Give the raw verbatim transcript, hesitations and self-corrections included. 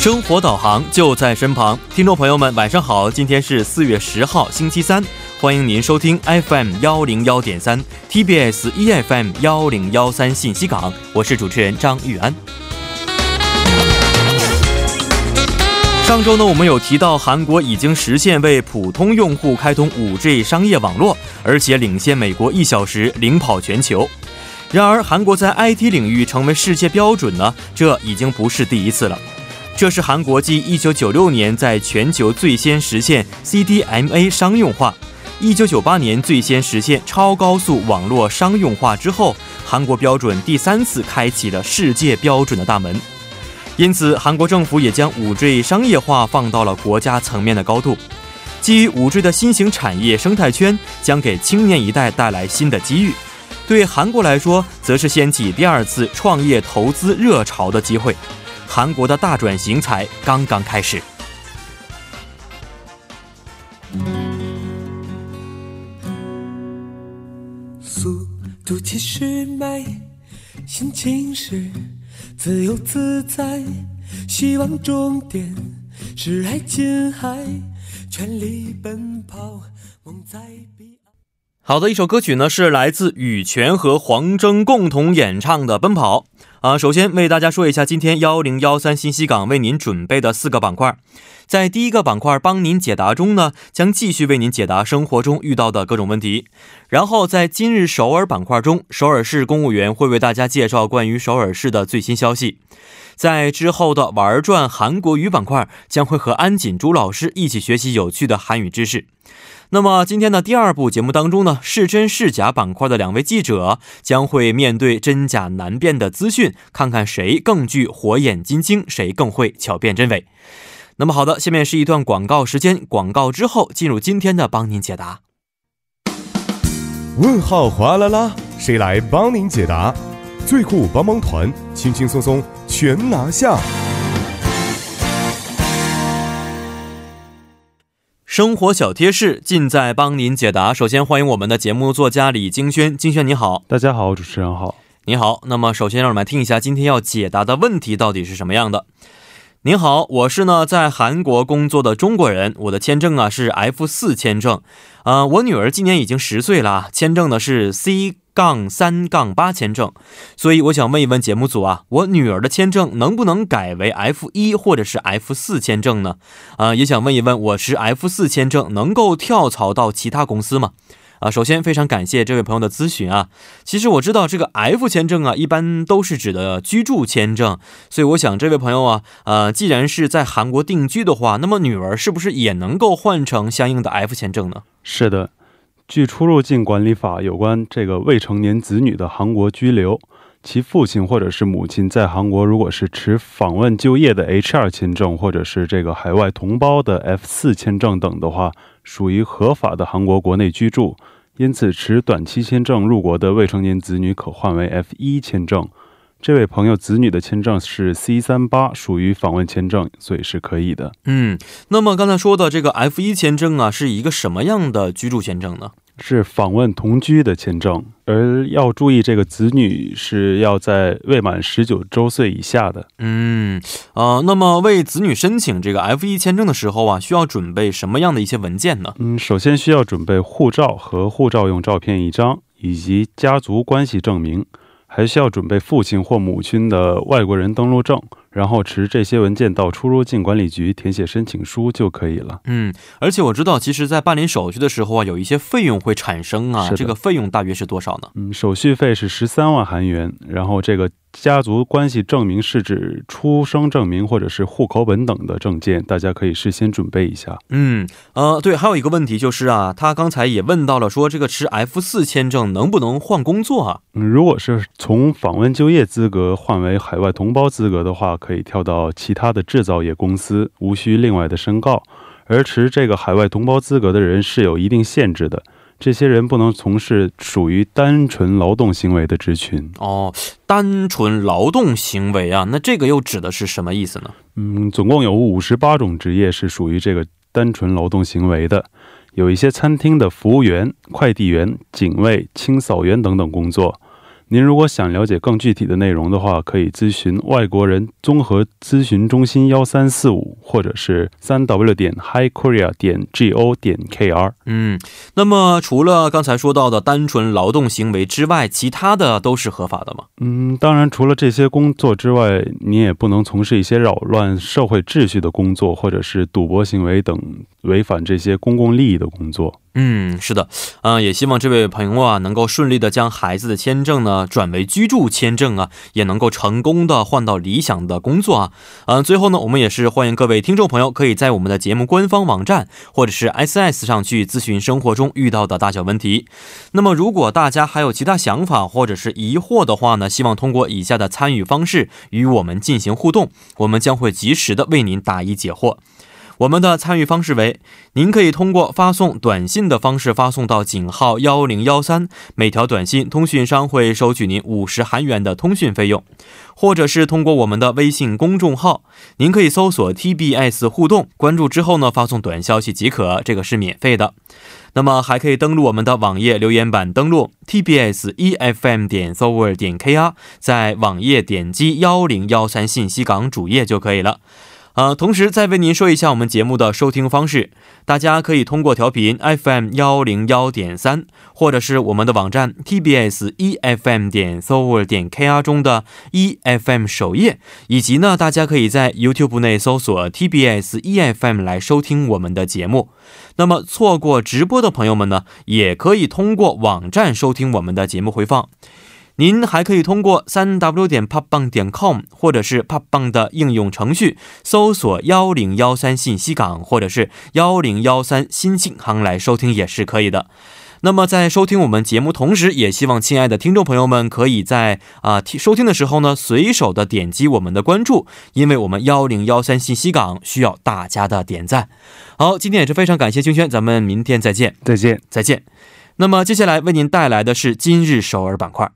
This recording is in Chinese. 生活导航就在身旁。 听众朋友们， 晚上好， 今天是 四月十号， 星期三。 欢迎您收听 F M 一零一点三 T B S E F M 一零一三 信息港， 我是主持人张玉安。 上周呢， 我们有提到 韩国已经实现为 普通用户 开通 五G 商业网络， 而且领先美国 一小时， 领跑全球。 然而 韩国在 I T 领域 成为世界标准呢， 这已经不是第一次了。 这是韩国继 一九九六年 在全球最先实现 C D M A 商用化， 一九九八年 最先实现 超高速网络 商用化之后， 韩国标准第三次开启了世界标准的大门。 因此韩国政府也将 五G 商业化 放到了国家层面的高度， 基于 五G 的新型产业生态圈， 将给青年一代带来新的机遇， 对韩国来说， 则是掀起第二次创业投资热潮的机会。 韩国的大转型才刚刚开始。 速度七十迈，心情是自由自在，希望终点是爱近海，全力奔跑，梦在彼岸。 好的，一首歌曲呢是来自羽泉和黄征共同演唱的《奔跑》。 啊， 首先为大家说一下， 今天 一零一三 信息港 为您准备的四个板块。 在第一个板块， 帮您解答中呢， 将继续为您解答 生活中遇到的各种问题。 然后在今日首尔板块中， 首尔市公务员会为大家介绍关于首尔市的最新消息。 在之后的玩转韩国语板块， 将会和安锦珠老师一起学习有趣的韩语知识。 那么今天的第二部节目当中呢， 是真是假板块的两位记者 将会面对真假难辨的资讯， 看看谁更具火眼金睛， 谁更会巧辨真伪。 那么好的，下面是一段广告时间， 广告之后进入今天的帮您解答。 问号哗啦啦， 谁来帮您解答？ 最酷帮帮团， 轻轻松松全拿下。 生活小贴士， 尽在帮您解答。 首先欢迎我们的节目作家李京轩。 京轩你好。 大家好，主持人好。 你好。 那么首先让我们来听一下今天要解答的问题到底是什么样的。 您好， 我是呢 在韩国工作的中国人， 我的签证啊 是 F 四签证。 呃, 我女儿今年已经十岁了， 签证呢 是 C 三 八签证， 所以我想问一问节目组啊， 我女儿的签证能不能改为 F 一 或者是 F 四签证呢？ 呃, 也想问一问我是 F 四签证 能够跳槽到其他公司吗？ 首先非常感谢这位朋友的咨询啊。 其实我知道这个 F签证啊， 一般都是指的居住签证， 所以我想这位朋友啊， 呃, 既然是在韩国定居的话， 那么女儿是不是也能够换成相应的 F签证呢？ 是的， 据出入境管理法有关这个未成年子女的韩国居留， 其父亲或者是母亲在韩国如果是持访问就业的 H 二签证， 或者是这个海外同胞的 F 四签证 等的话， 属于合法的韩国国内居住， 因此持短期签证入国的未成年子女可换为 F 一签证。 这位朋友子女的签证是 C 三 八， 属于访问签证， 所以是可以的。 嗯， 那么刚才说的这个 F 一签证啊， 是一个什么样的居住签证呢？ 是访问同居的签证， 而要注意这个子女是要在未满 十九周岁以下的。 嗯， 呃, 那么为子女申请这个 F 一签证的时候啊， 需要准备什么样的一些文件呢？ 嗯， 首先需要准备护照和护照用照片一张， 以及家族关系证明， 还需要准备父亲或母亲的外国人登陆证， 然后持这些文件到出入境管理局填写申请书就可以了。 嗯，而且我知道其实在办理手续的时候啊， 有一些费用会产生啊， 这个费用大约是多少呢？ 嗯， 手续费是 十三万韩元， 然后这个 家族关系证明是指出生证明或者是户口本等的证件， 大家可以事先准备一下。 嗯， 呃, 对，还有一个问题就是啊， 他刚才也问到了说这个持 F 四签证 能不能换工作啊？ 如果是从访问就业资格换为海外同胞资格的话， 可以跳到其他的制造业公司， 无需另外的申告。 而持这个海外同胞资格的人是有一定限制的， 这些人不能从事属于单纯劳动行为的职群。 哦，单纯劳动行为啊， 那这个又指的是什么意思呢？ 嗯， 总共有五十八种职业 是属于这个单纯劳动行为的， 有一些餐厅的服务员、快递员、警卫、清扫员等等工作。您如果想了解更具体的内容的话，可以咨询外国人综合咨询中心一三四五， 或者是三 w 点 highkorea 点 go 点 kr。 嗯，那么除了刚才说到的单纯劳动行为之外，其他的都是合法的吗？嗯，当然除了这些工作之外，你也不能从事一些扰乱社会秩序的工作，或者是赌博行为等违反这些公共利益的工作。 嗯，是的，也希望这位朋友啊能够顺利的将孩子的签证呢转为居住签证啊，也能够成功的换到理想的工作啊。最后呢，我们也是欢迎各位听众朋友可以在我们的节目官方网站或者是 S S上去 咨询生活中遇到的大小问题。 那么如果大家还有其他想法或者是疑惑的话呢，希望通过以下的参与方式与我们进行互动， 我们将会及时的为您答疑解惑。 我们的参与方式为， 您可以通过发送短信的方式发送到井号 一零一三， 每条短信通讯商会收取您 五十韩元的 通讯费用， 或者是通过我们的微信公众号， 您可以搜索 T B S互动， 关注之后呢发送短消息即可， 这个是免费的。 那么还可以登录我们的网页留言板登录 tbsefm.sower.kr， 在网页点击 一零一三 信息港主页就可以了。 同时再为您说一下我们节目的收听方式， 大家可以通过调频 F M 一零一点三， 或者是我们的网站 tbsefm.sower.kr 中的 E F M 首页， 以及呢大家可以在 YouTube 内搜索 tbsefm 来收听我们的节目。 那么错过直播的朋友们呢，也可以通过网站收听我们的节目回放。 您还可以通过 三 w 点 팟빵 点 com， 或者是 팟빵 的应用程序， 搜索 一零一三 信息港， 或者是 一零一三 新信航 来收听也是可以的。 那么在收听我们节目同时，也希望亲爱的听众朋友们可以在收听的时候呢随手的点击我们的关注， 因为我们一零一三 信息港需要大家的点赞。 好，今天也是非常感谢君轩，咱们明天再见。再见再见。那么接下来为您带来的是今日首尔板块。